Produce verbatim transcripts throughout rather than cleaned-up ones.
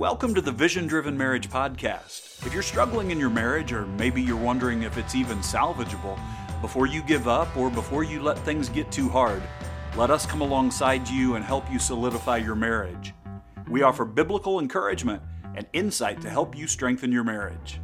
Welcome to the Vision Driven Marriage podcast. If you're struggling in your marriage, or maybe you're wondering if it's even salvageable, before you give up or before you let things get too hard, let us come alongside you and help you solidify your marriage. We offer biblical encouragement and insight to help you strengthen your marriage.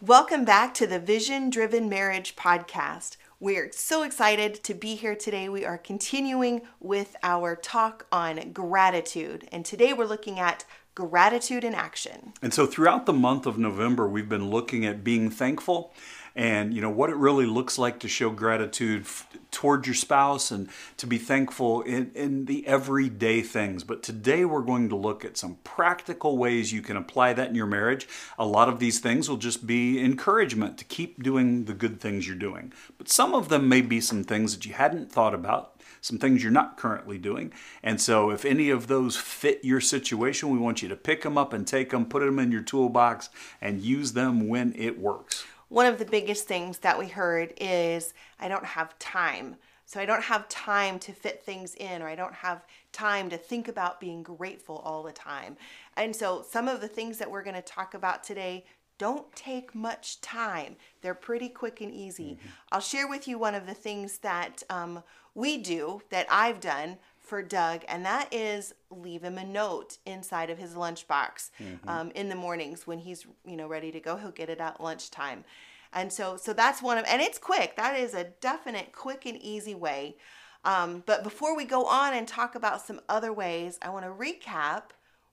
Welcome back to the Vision Driven Marriage podcast. We are so excited to be here today. We are continuing with our talk on gratitude, and today we're looking at gratitude in action. And so throughout the month of November, we've been looking at being thankful and, you know, what it really looks like to show gratitude f- toward your spouse and to be thankful in, in the everyday things. But today we're going to look at some practical ways you can apply that in your marriage. A lot of these things will just be encouragement to keep doing the good things you're doing. But some of them may be some things that you hadn't thought about, some things you're not currently doing. And so if any of those fit your situation, we want you to pick them up and take them, put them in your toolbox, and use them when it works. One of the biggest things that we heard is, I don't have time. So I don't have time to fit things in, or I don't have time to think about being grateful all the time. And so some of the things that we're going to talk about today don't take much time. They're pretty quick and easy. Mm-hmm. I'll share with you one of the things that um, we do, that I've done for Doug, and that is leave him a note inside of his lunchbox. Mm-hmm. um, in the mornings when he's, you know, ready to go, he'll get it at lunchtime. And so, so that's one of, and it's quick. That is a definite quick and easy way. Um, but before we go on and talk about some other ways, I want to recap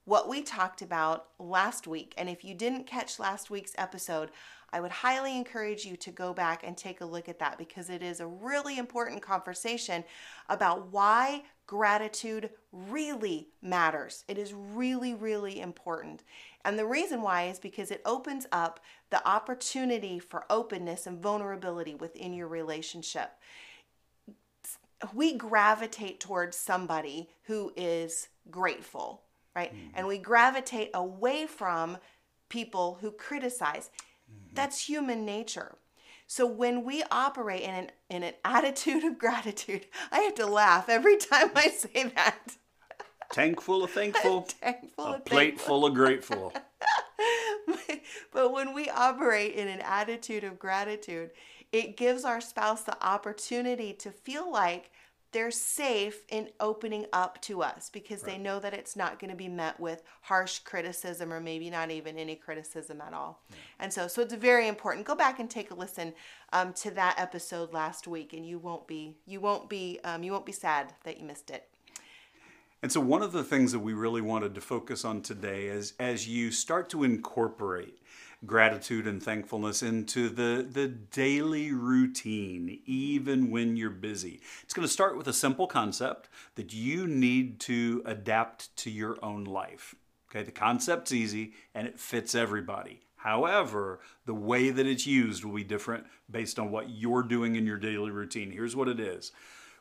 what we talked about last week. And if you didn't catch last week's episode, I would highly encourage you to go back and take a look at that, because it is a really important conversation about why gratitude really matters. It is really, really important. And the reason why is because it opens up the opportunity for openness and vulnerability within your relationship. We gravitate towards somebody who is grateful, right? Mm-hmm. And we gravitate away from people who criticize. That's human nature. So when we operate in an in an attitude of gratitude, I have to laugh every time I say that. Tank full of thankful, a, full a of plate thankful. Full of grateful. But when we operate in an attitude of gratitude, it gives our spouse the opportunity to feel like they're safe in opening up to us, because right. They know that it's not going to be met with harsh criticism, or maybe not even any criticism at all. Yeah. And so, so it's very important. Go back and take a listen um, to that episode last week, and you won't be, you won't be, um, you won't be sad that you missed it. And so one of the things that we really wanted to focus on today is, as you start to incorporate gratitude and thankfulness into the, the daily routine, even when you're busy, it's going to start with a simple concept that you need to adapt to your own life. Okay, the concept's easy and it fits everybody. However, the way that it's used will be different based on what you're doing in your daily routine. Here's what it is.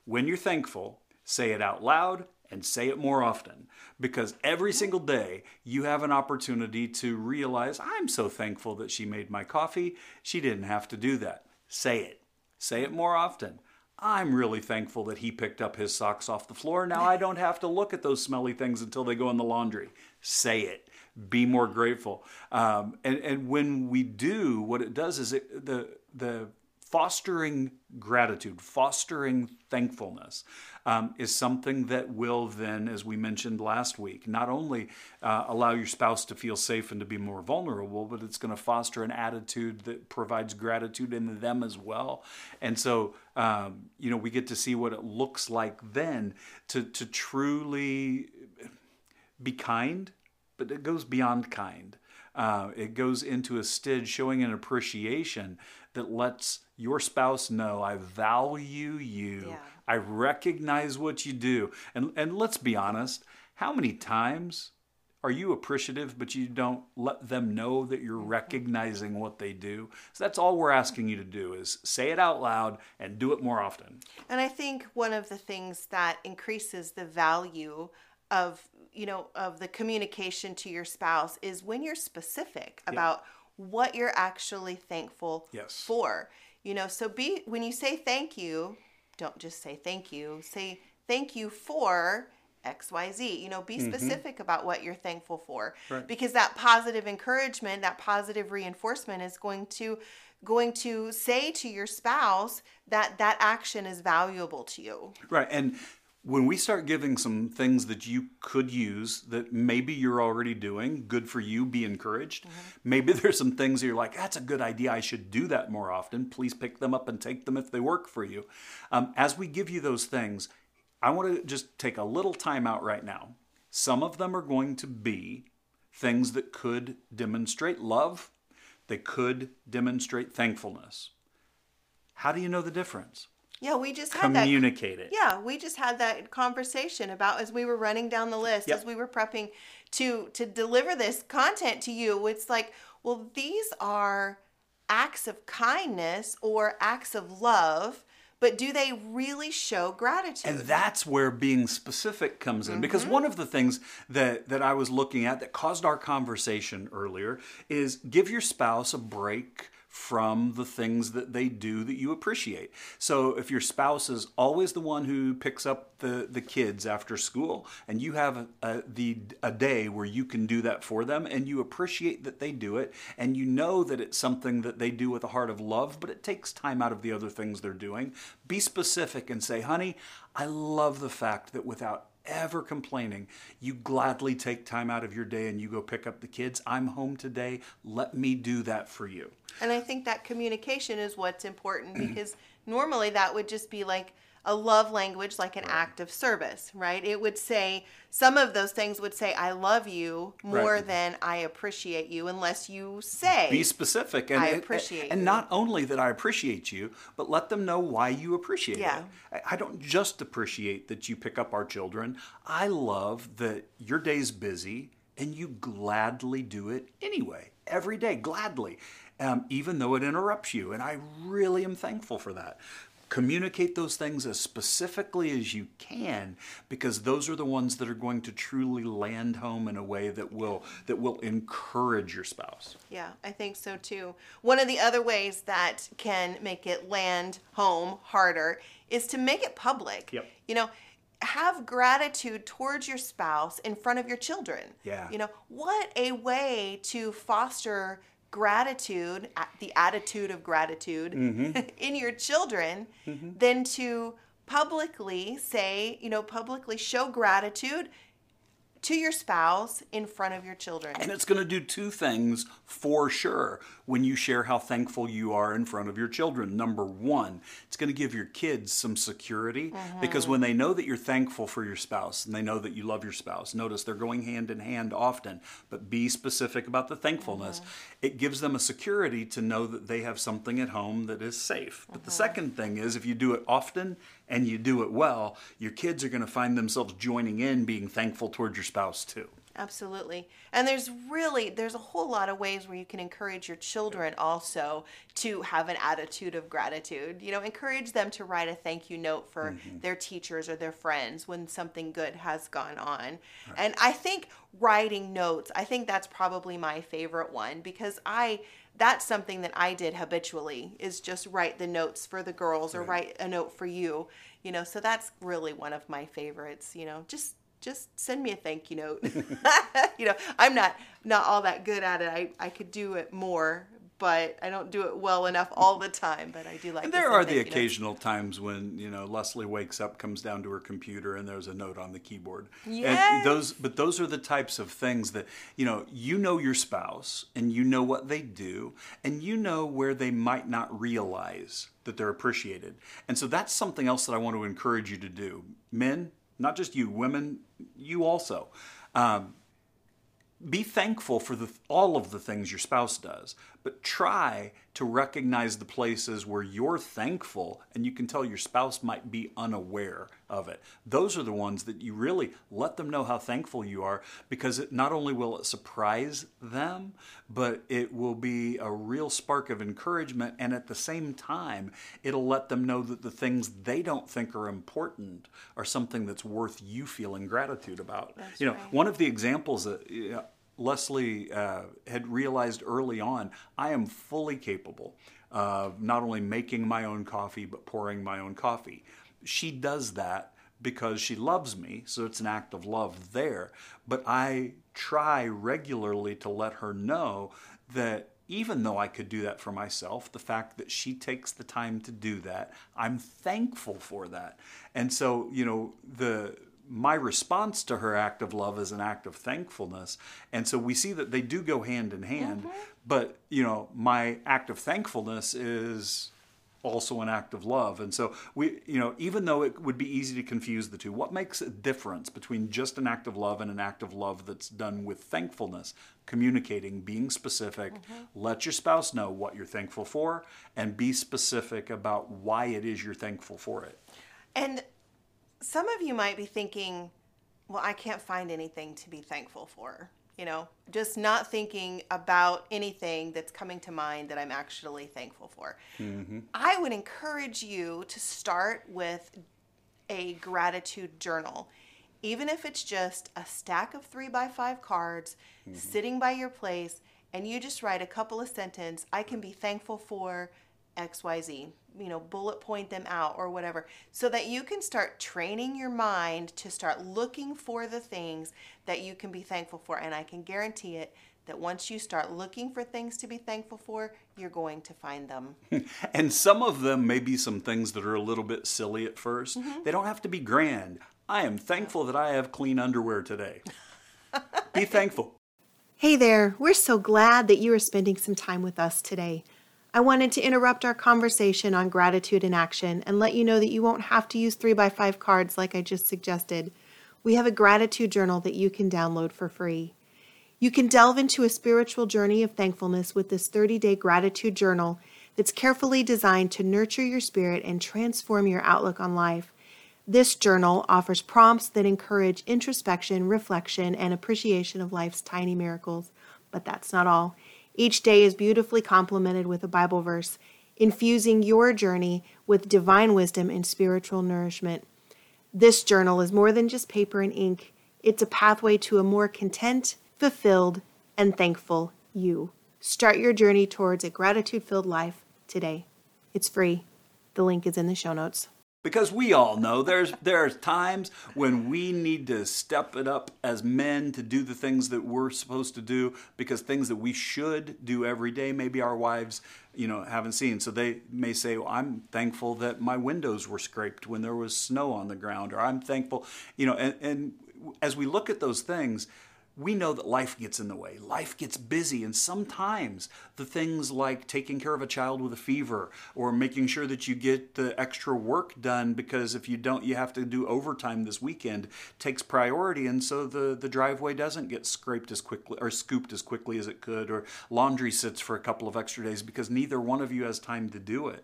When you're thankful, say it out loud. And say it more often, because every single day you have an opportunity to realize, I'm so thankful that she made my coffee. She didn't have to do that. Say it. Say it more often. I'm really thankful that he picked up his socks off the floor. Now I don't have to look at those smelly things until they go in the laundry. Say it. Be more grateful. Um, and, and when we do, what it does is it, the the fostering gratitude, fostering thankfulness um, is something that will then, as we mentioned last week, not only uh, allow your spouse to feel safe and to be more vulnerable, but it's going to foster an attitude that provides gratitude in them as well. And so, um, you know, we get to see what it looks like then to, to truly be kind, but it goes beyond kind. Uh, it goes into a stid showing an appreciation that lets your spouse know, I value you. Yeah. I recognize what you do. And and let's be honest, how many times are you appreciative, but you don't let them know that you're recognizing what they do? So that's all we're asking you to do, is say it out loud and do it more often. And I think one of the things that increases the value of, you know, of the communication to your spouse is when you're specific about yeah. what you're actually thankful yes. for, you know, so be, when you say thank you, don't just say thank you, say thank you for X Y Z. You know, be specific mm-hmm. about what you're thankful for, right. because that positive encouragement, that positive reinforcement is going to going to say to your spouse that that action is valuable to you. Right. And when we start giving some things that you could use that maybe you're already doing, good for you, be encouraged. Mm-hmm. Maybe there's some things that you're like, that's a good idea, I should do that more often. Please pick them up and take them if they work for you. Um, as we give you those things, I want to just take a little time out right now. Some of them are going to be things that could demonstrate love. They could demonstrate thankfulness. How do you know the difference? Yeah, we just had that. Communicate it. Yeah, we just had that conversation about as we were running down the list, yep. as we were prepping to to deliver this content to you. It's like, well, these are acts of kindness or acts of love, but do they really show gratitude? And that's where being specific comes in. Mm-hmm. Because one of the things that, that I was looking at that caused our conversation earlier is give your spouse a break from the things that they do that you appreciate. So if your spouse is always the one who picks up the, the kids after school, and you have a, a, the, a day where you can do that for them, and you appreciate that they do it, and you know that it's something that they do with a heart of love, but it takes time out of the other things they're doing, be specific and say, honey, I love the fact that without ever complaining, you gladly take time out of your day and you go pick up the kids. I'm home today. Let me do that for you. And I think that communication is what's important because normally that would just be like a love language, like an right. act of service, right? It would say, some of those things would say, I love you more right. than I appreciate you, unless you say. Be specific. And, I appreciate and, and you. And not only that I appreciate you, but let them know why you appreciate yeah. it. I don't just appreciate that you pick up our children. I love that your day's busy and you gladly do it anyway, every day, gladly, um, even though it interrupts you. And I really am thankful for that. Communicate those things as specifically as you can, because those are the ones that are going to truly land home in a way that will that will encourage your spouse. Yeah, I think so too. One of the other ways that can make it land home harder is to make it public. Yep. You know, have gratitude towards your spouse in front of your children. Yeah. You know, what a way to foster gratitude, the attitude of gratitude mm-hmm. in your children, mm-hmm. than to publicly say, you know, publicly show gratitude to your spouse in front of your children. And it's going to do two things for sure when you share how thankful you are in front of your children. Number one, it's going to give your kids some security mm-hmm. because when they know that you're thankful for your spouse and they know that you love your spouse, notice they're going hand in hand often, but be specific about the thankfulness. Mm-hmm. It gives them a security to know that they have something at home that is safe. Mm-hmm. But the second thing is if you do it often and you do it well, your kids are going to find themselves joining in being thankful towards your spouse too. Absolutely. And there's really, there's a whole lot of ways where you can encourage your children also to have an attitude of gratitude. You know, encourage them to write a thank you note for mm-hmm. their teachers or their friends when something good has gone on. Right. And I think writing notes, I think that's probably my favorite one because I, that's something that I did habitually is just write the notes for the girls right. or write a note for you, you know, so that's really one of my favorites, you know, just just send me a thank you note. You know, I'm not, not all that good at it. I, I could do it more, but I don't do it well enough all the time, but I do like it. And there are the occasional times when, you know, Leslie wakes up, comes down to her computer, and there's a note on the keyboard. Yes. And those, but those are the types of things that, you know, you know your spouse, and you know what they do, and you know where they might not realize that they're appreciated. And so that's something else that I want to encourage you to do. Men, not just you, women, you also. Um, be thankful for the, all of the things your spouse does, but try to recognize the places where you're thankful and you can tell your spouse might be unaware of it. Those are the ones that you really let them know how thankful you are because it not only will it surprise them, but it will be a real spark of encouragement. And at the same time, it'll let them know that the things they don't think are important are something that's worth you feeling gratitude about. That's you know, right. One of the examples that, you know, Leslie uh, had realized early on, I am fully capable of not only making my own coffee, but pouring my own coffee. She does that because she loves me, so it's an act of love there. But I try regularly to let her know that even though I could do that for myself, the fact that she takes the time to do that, I'm thankful for that. And so, you know, the my response to her act of love is an act of thankfulness. And so we see that they do go hand in hand. Mm-hmm. But, you know, my act of thankfulness is also an act of love. And so we, you know, even though it would be easy to confuse the two, what makes a difference between just an act of love and an act of love that's done with thankfulness? Communicating, being specific, mm-hmm. Let your spouse know what you're thankful for and be specific about why it is you're thankful for it. And some of you might be thinking, well, I can't find anything to be thankful for, you know, just not thinking about anything that's coming to mind that I'm actually thankful for. Mm-hmm. I would encourage you to start with a gratitude journal, even if it's just a stack of three by five cards, mm-hmm. sitting by your place, and you just write a couple of sentences, I can be thankful for X Y Z, you know, bullet point them out or whatever, so that you can start training your mind to start looking for the things that you can be thankful for. And I can guarantee it that once you start looking for things to be thankful for, you're going to find them. And some of them may be some things that are a little bit silly at first. Mm-hmm. They don't have to be grand. I am thankful that I have clean underwear today. Be thankful. Hey there. We're so glad that you are spending some time with us today. I wanted to interrupt our conversation on gratitude in action and let you know that you won't have to use three by five cards like I just suggested. We have a gratitude journal that you can download for free. You can delve into a spiritual journey of thankfulness with this thirty-day gratitude journal that's carefully designed to nurture your spirit and transform your outlook on life. This journal offers prompts that encourage introspection, reflection, and appreciation of life's tiny miracles. But that's not all. Each day is beautifully complemented with a Bible verse, infusing your journey with divine wisdom and spiritual nourishment. This journal is more than just paper and ink. It's a pathway to a more content, fulfilled, and thankful you. Start your journey towards a gratitude-filled life today. It's free. The link is in the show notes. Because we all know there's there's times when we need to step it up as men to do the things that we're supposed to do, because things that we should do every day, maybe our wives, you know, haven't seen. So they may say, well, I'm thankful that my windows were scraped when there was snow on the ground, or I'm thankful, you know, and, and as we look at those things, we know that life gets in the way. Life gets busy. And sometimes the things like taking care of a child with a fever, or making sure that you get the extra work done because if you don't, you have to do overtime this weekend, takes priority. And so the, the driveway doesn't get scraped as quickly or scooped as quickly as it could, or laundry sits for a couple of extra days because neither one of you has time to do it.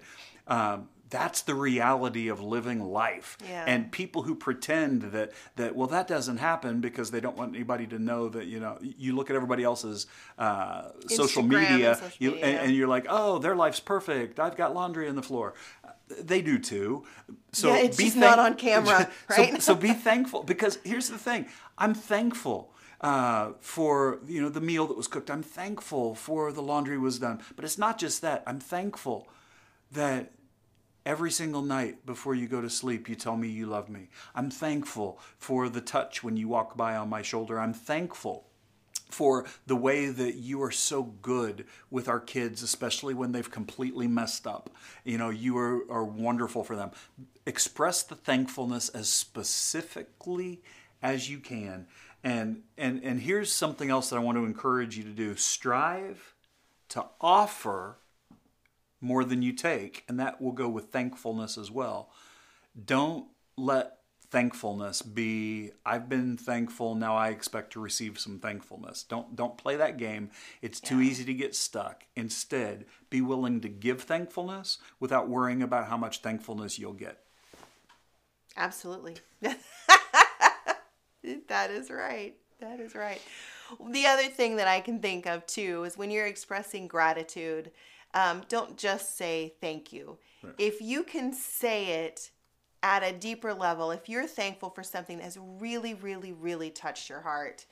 Um, That's the reality of living life. Yeah. And people who pretend that, that, well, that doesn't happen because they don't want anybody to know that, you know, you look at everybody else's uh, social media, and, social you, media. And, and you're like, oh, their life's perfect. I've got laundry on the floor. They do too. So yeah, it's be just thank- not on camera, right? so, so be thankful, because here's the thing. I'm thankful Uh, for, you know, the meal that was cooked. I'm thankful for the laundry was done. But it's not just that. I'm thankful that every single night before you go to sleep, you tell me you love me. I'm thankful for the touch when you walk by on my shoulder. I'm thankful for the way that you are so good with our kids, especially when they've completely messed up. You know, you are, are wonderful for them. Express the thankfulness as specifically as you can. And, and, and here's something else that I want to encourage you to do. Strive to offer more than you take, and that will go with thankfulness as well. Don't let thankfulness be, I've been thankful, now I expect to receive some thankfulness. Don't don't play that game. It's yeah. too easy to get stuck. Instead, be willing to give thankfulness without worrying about how much thankfulness you'll get. Absolutely. That is right. That is right. The other thing that I can think of too is when you're expressing gratitude, Um, don't just say thank you. Right. If you can say it at a deeper level, if you're thankful for something that has really, really, really touched your heart,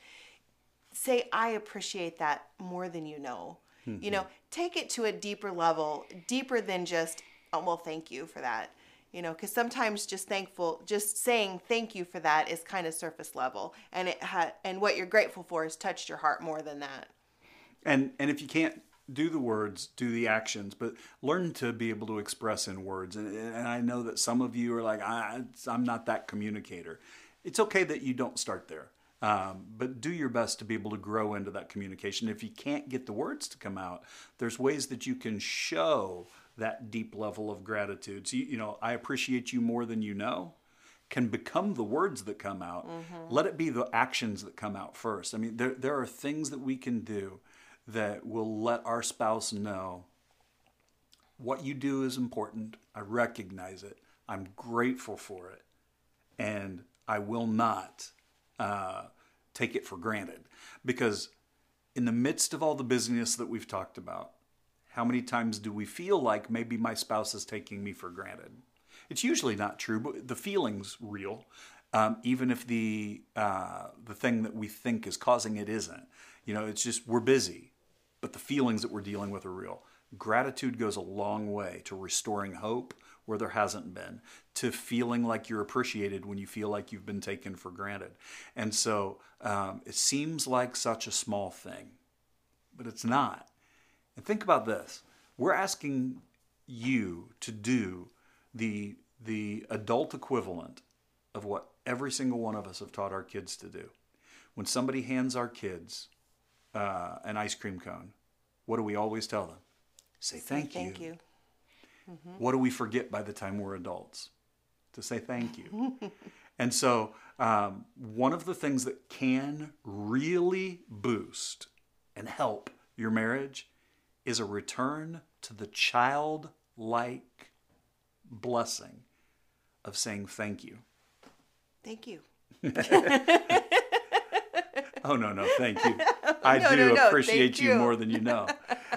say, I appreciate that more than you know. Mm-hmm. You know, take it to a deeper level, deeper than just, oh, well, thank you for that. you know, because sometimes just thankful, just saying thank you for that is kind of surface level, and it ha- and what you're grateful for has touched your heart more than that. And and if you can't do the words, do the actions, but learn to be able to express in words. And, and I know that some of you are like, I, I'm not that communicator. It's okay that you don't start there, um, but do your best to be able to grow into that communication. If you can't get the words to come out, there's ways that you can show that deep level of gratitude. So, you, you know, I appreciate you more than you know can become the words that come out. Mm-hmm. Let it be the actions that come out first. I mean, there there are things that we can do that will let our spouse know what you do is important. I recognize it. I'm grateful for it. And I will not uh, take it for granted. Because in the midst of all the busyness that we've talked about, how many times do we feel like maybe my spouse is taking me for granted? It's usually not true, but the feeling's real. Um, even if the uh, the thing that we think is causing it isn't. You know, it's just we're busy, but the feelings that we're dealing with are real. Gratitude goes a long way to restoring hope where there hasn't been, to feeling like you're appreciated when you feel like you've been taken for granted. And so um, it seems like such a small thing, but it's not. And think about this. We're asking you to do the the adult equivalent of what every single one of us have taught our kids to do. When somebody hands our kids uh, an ice cream cone, what do we always tell them? Say thank you. Thank you. Mm-hmm. What do we forget by the time we're adults? To say thank you. And so um, one of the things that can really boost and help your marriage is a return to the childlike blessing of saying thank you. Thank you. Oh, no, no, thank you. I no, do no, no, appreciate you, you more than you know.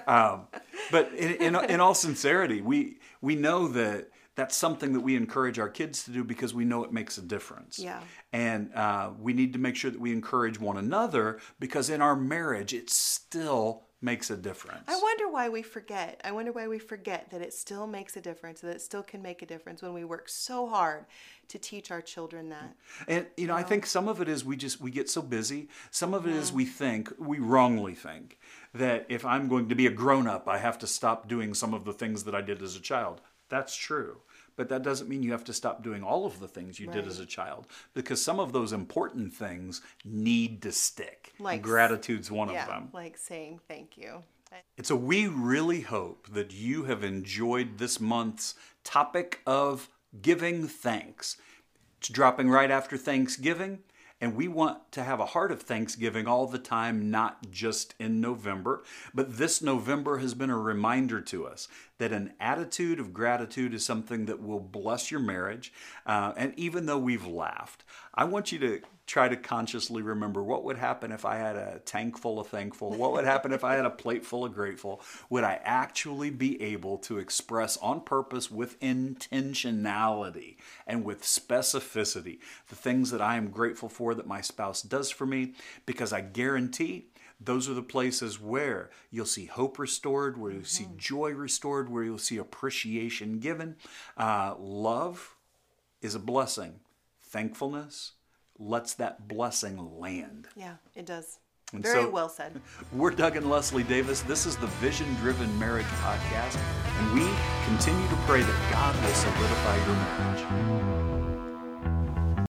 Um, but in, in, in all sincerity, we we know that that's something that we encourage our kids to do because we know it makes a difference. Yeah. And uh, we need to make sure that we encourage one another because in our marriage, it still makes a difference. I wonder why we forget. I wonder why we forget that it still makes a difference, that it still can make a difference when we work so hard to teach our children that. And, you know, you know? I think some of it is we just, we get so busy. Some of it yeah. is we think, we wrongly think, that if I'm going to be a grown-up, I have to stop doing some of the things that I did as a child. That's true. But that doesn't mean you have to stop doing all of the things you right. did as a child, because some of those important things need to stick. Like, gratitude's one yeah, of them. Like saying thank you. And so we really hope that you have enjoyed this month's topic of giving thanks. It's dropping right after Thanksgiving, and we want to have a heart of Thanksgiving all the time, not just in November. But this November has been a reminder to us that an attitude of gratitude is something that will bless your marriage. Uh, and even though we've laughed, I want you to try to consciously remember what would happen if I had a tank full of thankful. What would happen if I had a plate full of grateful? Would I actually be able to express on purpose with intentionality and with specificity the things that I am grateful for that my spouse does for me? Because I guarantee those are the places where you'll see hope restored, where you'll see joy restored, where you'll see appreciation given. Uh, love is a blessing. Thankfulness lets that blessing land. Yeah, it does. And Very so, well said. We're Doug and Leslie Davis. This is the Vision Driven Marriage Podcast, and we continue to pray that God will solidify your marriage.